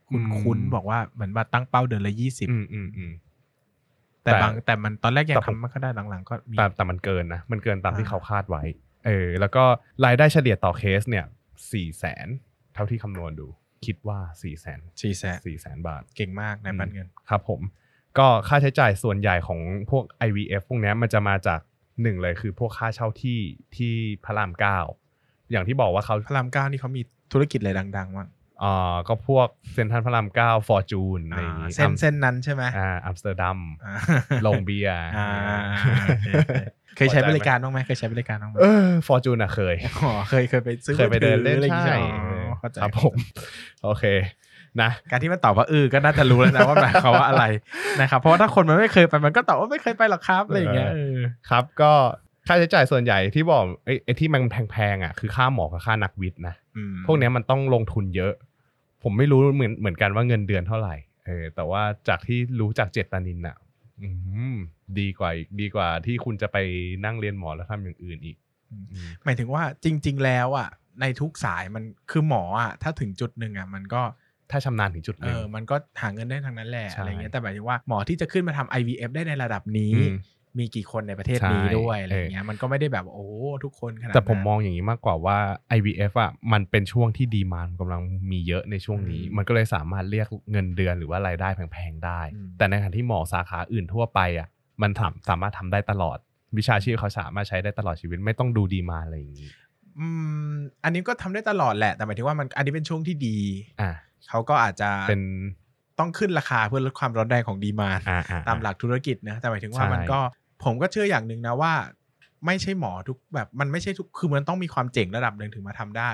คุณคุ้นบอกว่าเหมือนว่าตั้งเป้าเดือนละยี่สิบอืมๆๆแต่บางแต่มันตอนแรกยังทำมันก็ได้หลังๆก็แต่แต่มันเกินนะมันเกินตามที่เขาคาดไว้เออแล้วก็รายได้เฉลี่ยต่อเคสเนี่ย สี่แสน เท่าที่คำนวณดูคิดว่า สี่แสน บาทเก่งมากในบ้านเงินครับผมก็ค่าใช้จ่ายส่วนใหญ่ของพวก ไอ วี เอฟ พวกนี้มันจะมาจากหนึ่งเลยคือพวกค่าเช่าที่ที่พระรามเก้าอย่างที่บอกว่าเขาพระรามเก้านี่เขามีธุรกิจอะไรดังๆมั้งอ่าก็พวกเซ็นทรัลพระรามเก้าฟอร์จูนอะไรอย่างงี้เส้นเส้นนั้นใช่ไหมอ่าอัมสเตอร์ดัมลงเบียร์อ่าเคยใช้บริการบ้างไหมเคยใช้บริการบ้างไหมเออฟอร์จูนอ่ะเคยอ๋อเคยเคยไปซื้อเคยไปเดินเล่นใช่ครับผมโอเคนะการที่มันตอบว่าเออก็น่าจะรู้แล้วนะว่าหมายความว่าอะไรนะครับเพราะถ้าคนมันไม่เคยไปมันก็ตอบว่าไม่เคยไปหรอกครับอะไรอย่างเงี้ยครับก็ค่าใช้จ่ายส่วนใหญ่ที่บอกไอ้ไอ้ที่มันแพงๆอ่ะคือค่าหมอกับค่านักวิทย์นะพวกนี้มันต้องลงทุนเยอะผมไม่รู้เหมือนเหมือนกันว่าเงินเดือนเท่าไหร่เออแต่ว่าจากที่รู้จากเจตนินอ่ะดีกว่าดีกว่าที่คุณจะไปนั่งเรียนหมอแล้วทำอย่างอื่นอีกหมายถึงว่าจริงๆแล้วอ่ะในทุกสายมันคือหมออ่ะถ้าถึงจุดหนึ่งอ่ะมันก็ถ้าชำนาญถึงจุดนึงเออมันก็หาเงินได้ทางนั้นแหละอะไรเงี้ยแต่หมายถึงว่าหมอที่จะขึ้นมาทำ ไอ วี เอฟ ได้ในระดับนี้มีกี่คนในประเทศนี้ด้วยอะไรอย่างเงี้ยมันก็ไม่ได้แบบโอ้ทุกคนขนาดแต่ผมมองอย่างนี้มากกว่าว่า ไอ วี เอฟ อ่ะมันเป็นช่วงที่ดีมานด์กำลังมีเยอะในช่วงนี้มันก็เลยสามารถเรียกเงินเดือนหรือว่ารายได้แพงๆได้แต่ในขณะที่หมอสาขาอื่นทั่วไปอ่ะมันทำสามารถทำได้ตลอดวิชาชีพเขาสามารถใช้ได้ตลอดชีวิตไม่ต้องดูดีมานด์อะไรอย่างงี้อืมอันนี้ก็ทำได้ตลอดแหละแต่หมายถึงว่ามันอันนี้เป็นช่วงที่ดีอ่ะเขาก็อาจจะเป็นต้องขึ้นราคาเพื่อลดความร้อนแรงของดีมานด์ตามหลักธุรกิจนะแต่หมายถึงว่ามันก็ผมก็เชื่ออย่างหนึ่งนะว่าไม่ใช่หมอทุกแบบมันไม่ใช่ทุกคือมันต้องมีความเจ๋งระดับหนึ่งถึงมาทำได้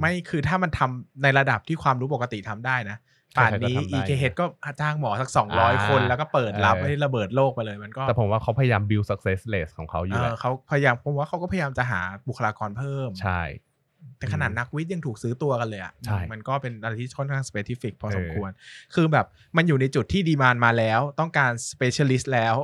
ไม่คือถ้ามันทำในระดับที่ความรู้ปกติทำได้นะป่านนี้ อี เค เอช ก็จ้างหมอสักสองร้อยคนแล้วก็เปิดรับให้ระเบิดโลกไปเลยมันก็แต่ผมว่าเขาพยายาม build success rate ของเขาอยู่เขาพยายามผมว่าเขาก็พยายามจะหาบุคลากรเพิ่มใช่แต่ขนาดนักวิทย์ยังถูกซื้อตัวกันเลยอ่ะมันก็เป็นอะไรที่ค่อนข้างสเปซิฟิกพอสมควรคือแบบมันอยู่ในจุดที่ดีมานด์มาแล้วต้องการสเปเชียลิสต์แล้ว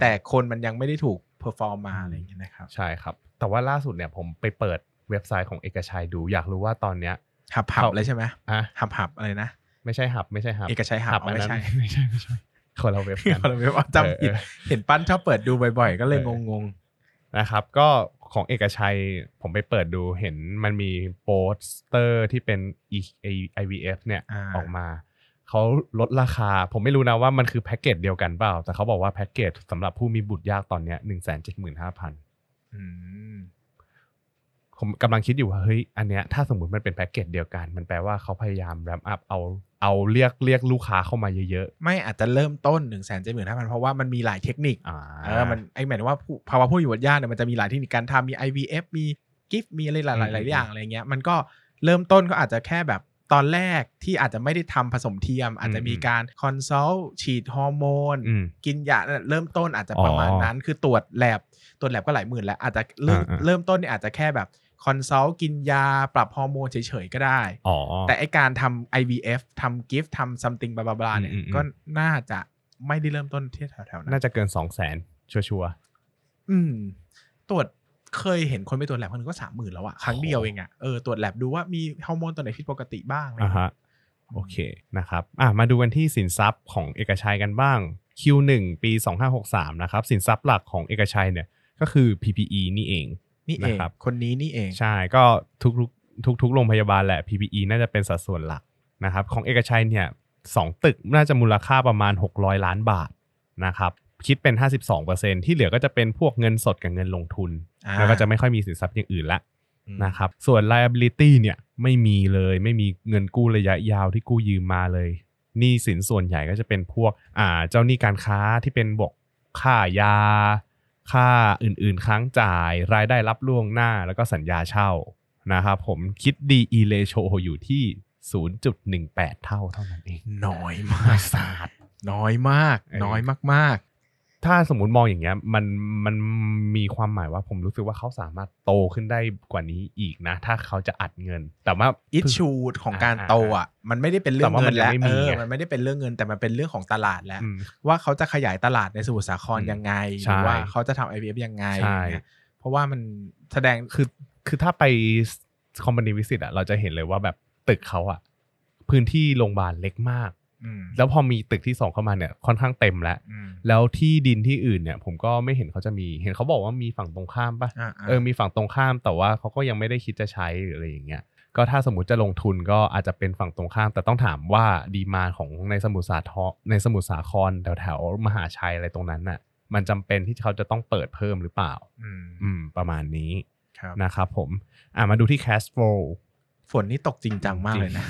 แต่คนมันยังไม่ได้ถูกเพอร์ฟอร์มมาอะไรอย่างเงี้ยนะครับใช่ครับแต่ว่าล่าสุดเนี่ยผมไปเปิดเว็บไซต์ของเอกชัยดูอยากรู้ว่าตอนเนี้ยหับหับเลยใช่ไหมอ่ะหับหับอะไรนะไม่ใช่หับไม่ใช่หับเอกชัยหับไม่ใช่ไม่ใช่ไม่ใช่คนเราเว็บกันคนเราเว็บจำผิดเห็นปั้นชอบเปิดดูบ่อยๆก็เลยงงๆนะครับก็ของเอกชัยผมไปเปิดดูเห็นมันมีโปสเตอร์ที่เป็น ไอ วี เอฟ เนี่ยออกมาเขาลดราคาผมไม่รู้นะว่ามันคือแพ็กเกจเดียวกันเปล่าแต่เขาบอกว่าแพ็กเกจสำหรับผู้มีบุตรยากตอนเนี้ย หนึ่งแสนเจ็ดหมื่นห้าพัน อืมผมกำลังคิดอยู่ว่าเฮ้ยอันเนี้ยถ้าสมมุติมันเป็นแพ็กเกจเดียวกันมันแปลว่าเขาพยายามแรมอัพเอาเอาเรียกเรียกลูกค้าเข้ามาเยอะๆไม่อาจจะเริ่มต้น หนึ่งแสนเจ็ดหมื่นห้าพัน เพราะว่ามันมีหลายเทคนิคอ่าเออมันไอ้หมายถึงว่าภาวะผู้มีบุตรยากเนี่ยมันจะมีหลายเทคนิคการทำมี ไอ วี เอฟ มี Gift มีอะไรหลายๆอย่างอะไรเงี้ยมันก็เริ่มต้นก็อาจจะแค่แบบตอนแรกที่อาจจะไม่ได้ทำผสมเทียมอาจจะมีการคอนซัลท์ฉีดฮอร์โมนกินยาเริ่มต้นอาจจะประมาณนั้นคือตรวจแลบตรวจแลบก็หลายหมื่นแล้วอาจจะเริ่มเริ่มต้นเนี่ยอาจจะแค่แบบคอนซัลท์กินยาปรับฮอร์โมนเฉยๆก็ได้แต่ไอการทำ ไอ วี เอฟ ทำ Gift ทำ something บลาบลาเนี่ยก็น่าจะไม่ได้เริ่มต้นที่แถวๆนั้นน่าจะเกิน สองแสน ชัวร์ๆอืมตรวจเคยเห็นคนไปตรวจแลบคนนึงก็ สามหมื่น แล้วอะครั้งเดียวเองอะเออตรวจแลบดูว่ามีฮอร์โมนตัวไหนผิดปกติบ้างอ่ะฮะโอเคนะครับอ่ะมาดูกันที่สินทรัพย์ของเอกชัยกันบ้าง คิว หนึ่ง ปีสองพันห้าร้อยหกสิบสามนะครับสินทรัพย์หลักของเอกชัยเนี่ยก็คือ พี พี อี นี่เองนี่เองครับคนนี้นี่เองใช่ก็ทุกๆทุกๆโรงพยาบาลแหละ พี พี อี น่าจะเป็นสัดส่วนหลักนะครับของเอกชัยเนี่ยสองตึกน่าจะมูลค่าประมาณหกร้อยล้านบาทนะครับคิดเป็น ห้าสิบสองเปอร์เซ็นต์ ที่เหลือก็จะเป็นพวกเงินสดกับเงินลงทุนแล้วก็จะไม่ค่อยมีสินทรัพย์อย่างอื่นละนะครับส่วน liability เนี่ยไม่มีเลยไม่มีเงินกู้ระยะยาวที่กู้ยืมมาเลยหนี้สินส่วนใหญ่ก็จะเป็นพวกอ่าเจ้าหนี้การค้าที่เป็นบวกค่ายาค่าอื่นๆค้างจ่ายรายได้รับล่วงหน้าแล้วก็สัญญาเช่า นะครับผมคิด ดี อี ratio อยู่ที่ ศูนย์จุดหนึ่งแปด เท่าเท่านั้นเองน้อยมากศาสตร์น้อยมากน้อยมากๆถ้าสมมุติมองอย่างเงี้ยมันมันมีความหมายว่าผมรู้สึกว่าเขาสามารถโตขึ้นได้กว่านี้อีกนะถ้าเขาจะอัดเงินแต่ว่าอิชชูของการโตอ่ะมันไม่ได้เป็นเรื่องเงินแล้วเออมันไม่ได้เป็นเรื่องเงินแต่มันเป็นเรื่องของตลาดแล้วว่าเขาจะขยายตลาดในสมุทรสาครยังไงหรือว่าเขาจะทำ ไอ วี เอฟ ยังไงเพราะว่ามันแสดงคือคือถ้าไปคอมพานีวิสิตอ่ะเราจะเห็นเลยว่าแบบตึกเขาอ่ะพื้นที่โรงพยาบาลเล็กมากแล้วพอมีตึกที่สองเข้ามาเนี่ยค่อนข้างเต็มแล้วแล้วที่ดินที่อื่นเนี่ยผมก็ไม่เห็นเขาจะมีเห็นเขาบอกว่ามีฝั่งตรงข้ามป่ะเออมีฝั่งตรงข้ามแต่ว่าเขาก็ยังไม่ได้คิดจะใช้หรืออะไรอย่างเงี้ยก็ถ้าสมมุติจะลงทุนก็อาจจะเป็นฝั่งตรงข้ามแต่ต้องถามว่าดีมานด์ของในสมุทรสาครในสมุทรสาครแถวๆมหาชัยอะไรตรงนั้นน่ะมันจำเป็นที่เขาจะต้องเปิดเพิ่มหรือเปล่าอืมประมาณนี้นะครับผมอ่ะมาดูที่ cash flowฝนนี่ตกจริงจังมากเลยนะ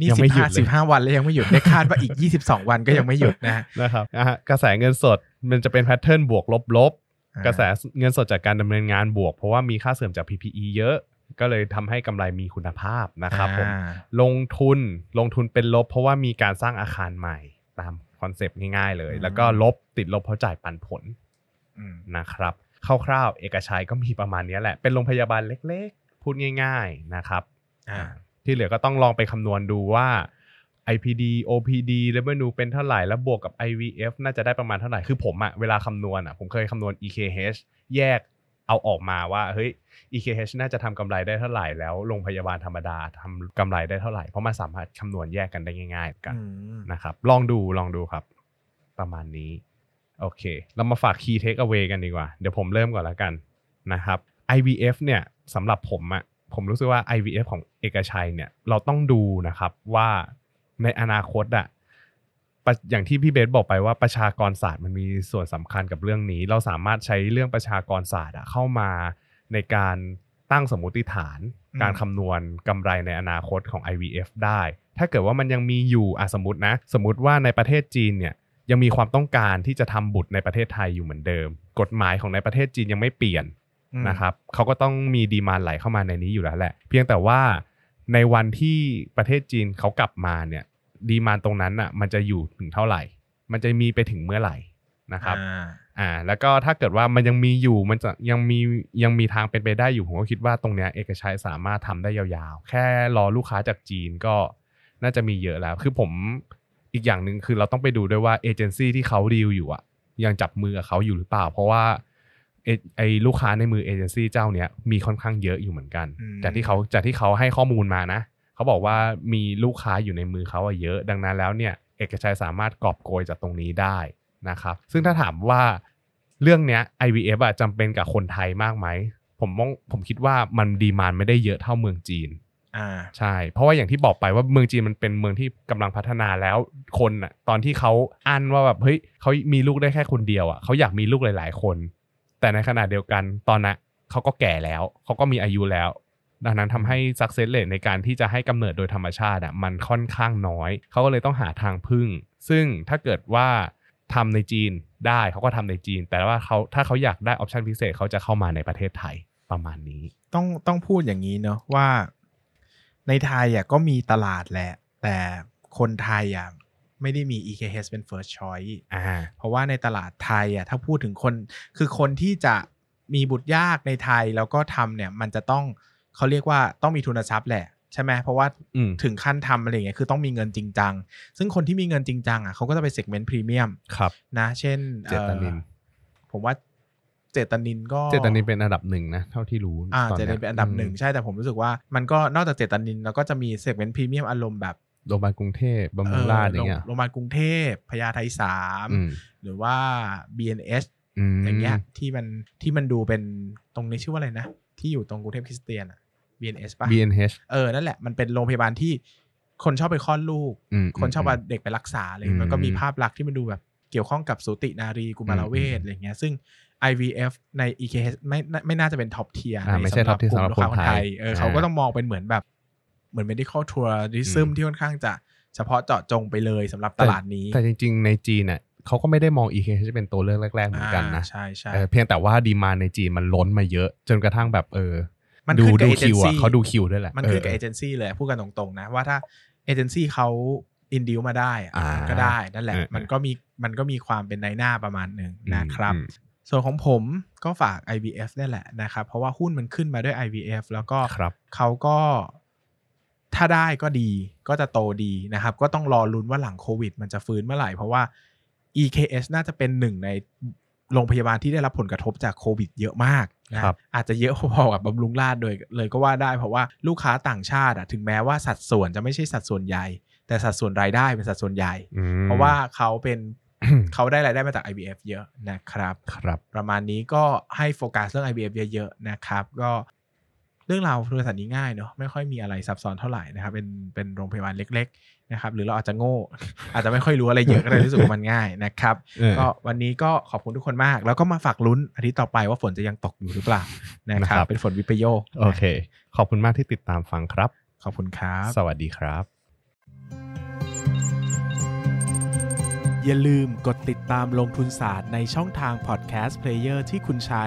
นี่สิบห้า สิบห้าวันแล้วยังไม่หยุดได้คาดว่าอีกยี่สิบสองวันก็ยังไม่หยุดนะนะครับนะฮะกระแสเงินสดมันจะเป็นแพทเทิร์นบวกลบๆกระแสเงินสดจากการดำเนินงานบวกเพราะว่ามีค่าเสื่อมจาก พี พี อี เยอะก็เลยทำให้กำไรมีคุณภาพนะครับผมลงทุนลงทุนเป็นลบเพราะว่ามีการสร้างอาคารใหม่ตามคอนเซปต์ง่ายๆเลยแล้วก็ลบติดลบเพราะจ่ายปันผลนะครับคร่าวๆเอกชัยก็มีประมาณนี้แหละเป็นโรงพยาบาลเล็กๆพูดง่ายๆนะครับที่เหลือก็ต้องลองไปคำนวณดูว่า ไอ พี ดี โอ พี ดี revenue เป็นเท่าไหร่แล้วบวกกับ ไอ วี เอฟ น่าจะได้ประมาณเท่าไหร่คือผมอะเวลาคำนวณอะผมเคยคำนวณ อี เค เอช แยกเอาออกมาว่าเฮ้ย อี เค เอช น่าจะทำกำไรได้เท่าไหร่แล้วโรงพยาบาลธรรมดาทำกำไรได้เท่าไหร่เพราะมันสามารถคำนวณแยกกันได้ง่ายๆกันนะครับลองดูลองดูครับประมาณนี้โอเคเรามาฝาก key take away กันดีกว่าเดี๋ยวผมเริ่มก่อนละกันนะครับ ไอ วี เอฟ เนี่ยสำหรับผมอะผมรู้สึกว่า ไอ วี เอฟ ของเอกชัยเนี่ยเราต้องดูนะครับว่าในอนาคตอะอย่างที่พี่เบสบอกไปว่าประชากรศาสตร์มันมีส่วนสำคัญกับเรื่องนี้เราสามารถใช้เรื่องประชากรศาสตร์เข้ามาในการตั้งสมมุติฐานการคำนวณกำไรในอนาคตของ ไอ วี เอฟ ได้ถ้าเกิดว่ามันยังมีอยู่อะสมมตินะสมมติว่าในประเทศจีนเนี่ยยังมีความต้องการที่จะทำบุตรในประเทศไทยอยู่เหมือนเดิมกฎหมายของในประเทศจีนยังไม่เปลี่ยนนะครับเขาก็ต้องมีดีมานด์ไหลเข้ามาในนี้อยู่แล้วแหละเพียงแต่ว่าในวันที่ประเทศจีนเขากลับมาเนี่ยดีมานด์ตรงนั้นอ่ะมันจะอยู่ถึงเท่าไหร่มันจะมีไปถึงเมื่อไหร่นะครับอ่าแล้วก็ถ้าเกิดว่ามันยังมีอยู่มันจะยังมียังมีทางเป็นไปได้อยู่ผมก็คิดว่าตรงเนี้ยเอกชัยสามารถทำได้ยาวๆแค่รอลูกค้าจากจีนก็น่าจะมีเยอะแล้วคือผมอีกอย่างนึงคือเราต้องไปดูด้วยว่าเอเจนซี่ที่เขาดีลอยู่อ่ะยังจับมือกับเขาอยู่หรือเปล่าเพราะว่าไอ้ไอ้ลูกค้าในมือเอเจนซี่เจ้าเนี้ยมีค่อนข้างเยอะอยู่เหมือนกันจากที่เขาจากที่เขาให้ข้อมูลมานะเขาบอกว่ามีลูกค้าอยู่ในมือเขาอะเยอะดังนั้นแล้วเนี่ยเอกชัยสามารถกอบโกยจากตรงนี้ได้นะครับซึ่งถ้าถามว่าเรื่องเนี้ย ไอ วี เอฟ อะจำเป็นกับคนไทยมากไหมผมมองผมคิดว่ามันดีมานด์ไม่ได้เยอะเท่าเมืองจีนอ่าใช่เพราะว่าอย่างที่บอกไปว่าเมืองจีนมันเป็นเมืองที่กำลังพัฒนาแล้วคนอะตอนที่เขาอั้นว่าแบบเฮ้ยเขามีลูกได้แค่คนเดียวอะเขาอยากมีลูกหลายๆคนแต่ในขณะเดียวกันตอนนั้นเขาก็แก่แล้วเขาก็มีอายุแล้วดังนั้นทำให้ success rate ในการที่จะให้กำเนิดโดยธรรมชาติอ่ะมันค่อนข้างน้อยเขาก็เลยต้องหาทางพึ่งซึ่งถ้าเกิดว่าทำในจีนได้เขาก็ทำในจีนแต่ว่าเขาถ้าเขาอยากได้ option พิเศษเขาจะเข้ามาในประเทศไทยประมาณนี้ต้องต้องพูดอย่างนี้เนาะว่าในไทยอ่ะก็มีตลาดแหละแต่คนไทยอ่ะไม่ได้มี อี เค เอช เป็น first choice อ่าเพราะว่าในตลาดไทยอ่ะถ้าพูดถึงคนคือคนที่จะมีบุตรยากในไทยแล้วก็ทำเนี่ยมันจะต้องเขาเรียกว่าต้องมีทุนทรัพย์แหละใช่ไหมเพราะว่าถึงขั้นทำอะไรอย่างเงี้ยคือต้องมีเงินจริงจังซึ่งคนที่มีเงินจริงจังอ่ะเขาก็จะไป segment premium ครับนะเช่นเจตนินผมว่าเจตนินก็เจตนินเป็นอันดับหนึ่งนะเท่าที่รู้อ่าเจตนินเป็นอันดับหนึ่งใช่แต่ผมรู้สึกว่ามันก็นอกจากเจตนินแล้วก็จะมี segment premium อารมณ์แบบโรงพยาบาลกรุงเทพบำรุงราษฎร์อย่างเงี้ยโรงพยาบาลกรุงเทพพญาไทสามหรือว่า บี เอ็น เอส อย่างเงี้ยที่มันที่มันดูเป็นตรงนี้ชื่อว่าอะไรนะที่อยู่ตรงกรุงเทพคริสเตียนอ่ะ บี เอ็น เอส ป่ะ บี เอ็น เอช เออนั่นแหละมันเป็นโรงพยาบาลที่คนชอบไปคลอดลูกคนชอบเอาเด็กไปรักษาเลยมันก็มีภาพลักษณ์ที่มันดูแบบเกี่ยวข้องกับสูตินารีกุมารเวชอะไรเงี้ยซึ่ง ไอ วี เอฟ ใน อี เค เอช ไม่ไม่น่าจะเป็นท็อปเทียร์ในสำหรับกลุ่มลูกค้าคนไทยเออเขาก็ต้องมองเป็นเหมือนแบบเหมือน medical tourism ที่ค่อนข้างจะเฉพาะเจาะจงไปเลยสำหรับตลาดนี้แต่จริงๆในจีนน่ะเขาก็ไม่ได้มอง อี เค เอช จะเป็นตัวเลือกแรกๆเหมือนกันนะใช่ๆเพียงแต่ว่าดีมานด์ในจีนมันล้นมาเยอะจนกระทั่งแบบเออ มันขึ้นกับเอเจนซี่เขาดูคิวด้วยแหละมันขึ้นกับเอเจนซี่เลยพูดกันตรงๆนะว่าถ้าเอเจนซี่เขาอินดิวมาได้ก็ได้นั่นแหละมันก็มีมันก็มีความเป็นในหน้าประมาณหนึ่งนะครับส่วนของผมก็ฝาก ไอ วี เอฟ ได้แหละนะครับเพราะว่าหุ้นมันขึ้นมาด้วย ไอ วี เอฟ แล้วก็เขาก็ถ้าได้ก็ดีก็จะโตดีนะครับก็ต้องรอลุ้นว่าหลังโควิดมันจะฟื้นเมื่อไหร่เพราะว่า อี เค เอส น่าจะเป็นหนึ่งในโรงพยาบาลที่ได้รับผลกระทบจากโควิดเยอะมากนะอาจจะเยอะพอๆกับบำรุงราษฎร์โดยเลยก็ว่าได้เพราะว่าลูกค้าต่างชาติถึงแม้ว่าสัดส่วนจะไม่ใช่สัดส่วนใหญ่แต่สัดส่วนรายได้เป็นสัดส่วนใหญ่เพราะว่าเขาเป็นเขาได้รายได้มาจาก ไอ บี เอฟ เยอะนะครับครับประมาณนี้ก็ให้โฟกัสเรื่อง ไอ บี เอฟ เยอะๆนะครับก็เรื่องราวบริษัทนี้ง่ายเนาะไม่ค่อยมีอะไรซับซ้อนเท่าไหร่นะครับเป็นเป็นโรงพยาบาลเล็กๆนะครับหรือเราอาจจะโง่อาจจะไม่ค่อยรู้อะไรเยอะก็เลยรู้สึกว่ามันง่ายนะครับก็วันนี้ก็ขอบคุณทุกคนมากแล้วก็มาฝากลุ้นอาทิตย์ต่อไปว่าฝนจะยังตกอยู่หรือเปล่านะครับเป็นฝนวิปโยคโอเคขอบคุณมากที่ติดตามฟังครับขอบคุณครับสวัสดีครับอย่าลืมกดติดตามลงทุนศาสตร์ในช่องทางพอดแคสต์เพลเยอร์ที่คุณใช้